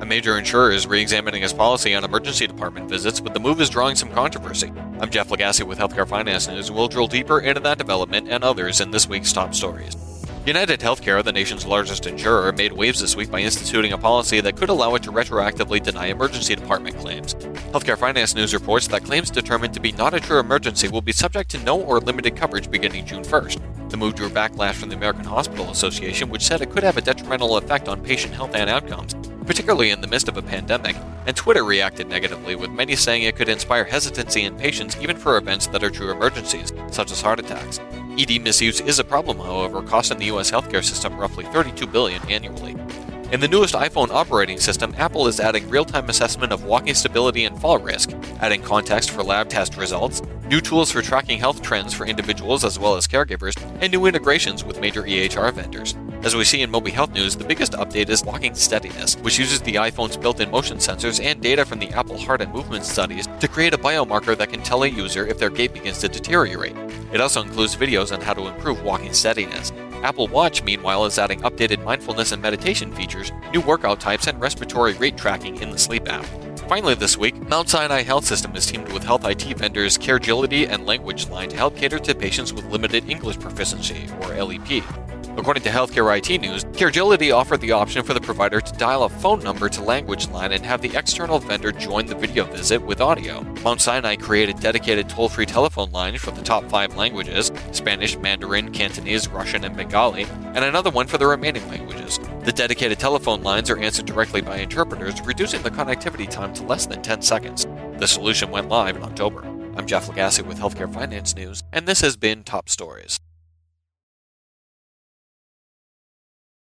A major insurer is re-examining its policy on emergency department visits, but the move is drawing some controversy. I'm Jeff Lagasse with Healthcare Finance News, and we'll drill deeper into that development and others in this week's top stories. United Healthcare, the nation's largest insurer, made waves this week by instituting a policy that could allow it to retroactively deny emergency department claims. Healthcare Finance News reports that claims determined to be not a true emergency will be subject to no or limited coverage beginning June 1st. The move drew backlash from the American Hospital Association, which said it could have a detrimental effect on patient health and outcomes, particularly in the midst of a pandemic, and Twitter reacted negatively, with many saying it could inspire hesitancy in patients even for events that are true emergencies, such as heart attacks. ED misuse is a problem, however, costing the U.S. healthcare system roughly $32 billion annually. In the newest iPhone operating system, Apple is adding real-time assessment of walking stability and fall risk, adding context for lab test results, new tools for tracking health trends for individuals as well as caregivers, and new integrations with major EHR vendors. As we see in Mobi Health News, the biggest update is walking steadiness, which uses the iPhone's built-in motion sensors and data from the Apple Heart and Movement Studies to create a biomarker that can tell a user if their gait begins to deteriorate. It also includes videos on how to improve walking steadiness. Apple Watch, meanwhile, is adding updated mindfulness and meditation features, new workout types, and respiratory rate tracking in the sleep app. Finally this week, Mount Sinai Health System is teamed with health IT vendors Caregility and LanguageLine to help cater to patients with limited English proficiency, or LEP. According to Healthcare IT News, Caregility offered the option for the provider to dial a phone number to LanguageLine and have the external vendor join the video visit with audio. Mount Sinai created dedicated toll-free telephone lines for the top 5 languages, Spanish, Mandarin, Cantonese, Russian, and Bengali, and another one for the remaining languages. The dedicated telephone lines are answered directly by interpreters, reducing the connectivity time to less than 10 seconds. The solution went live in October. I'm Jeff Lagasse with Healthcare Finance News, and this has been Top Stories.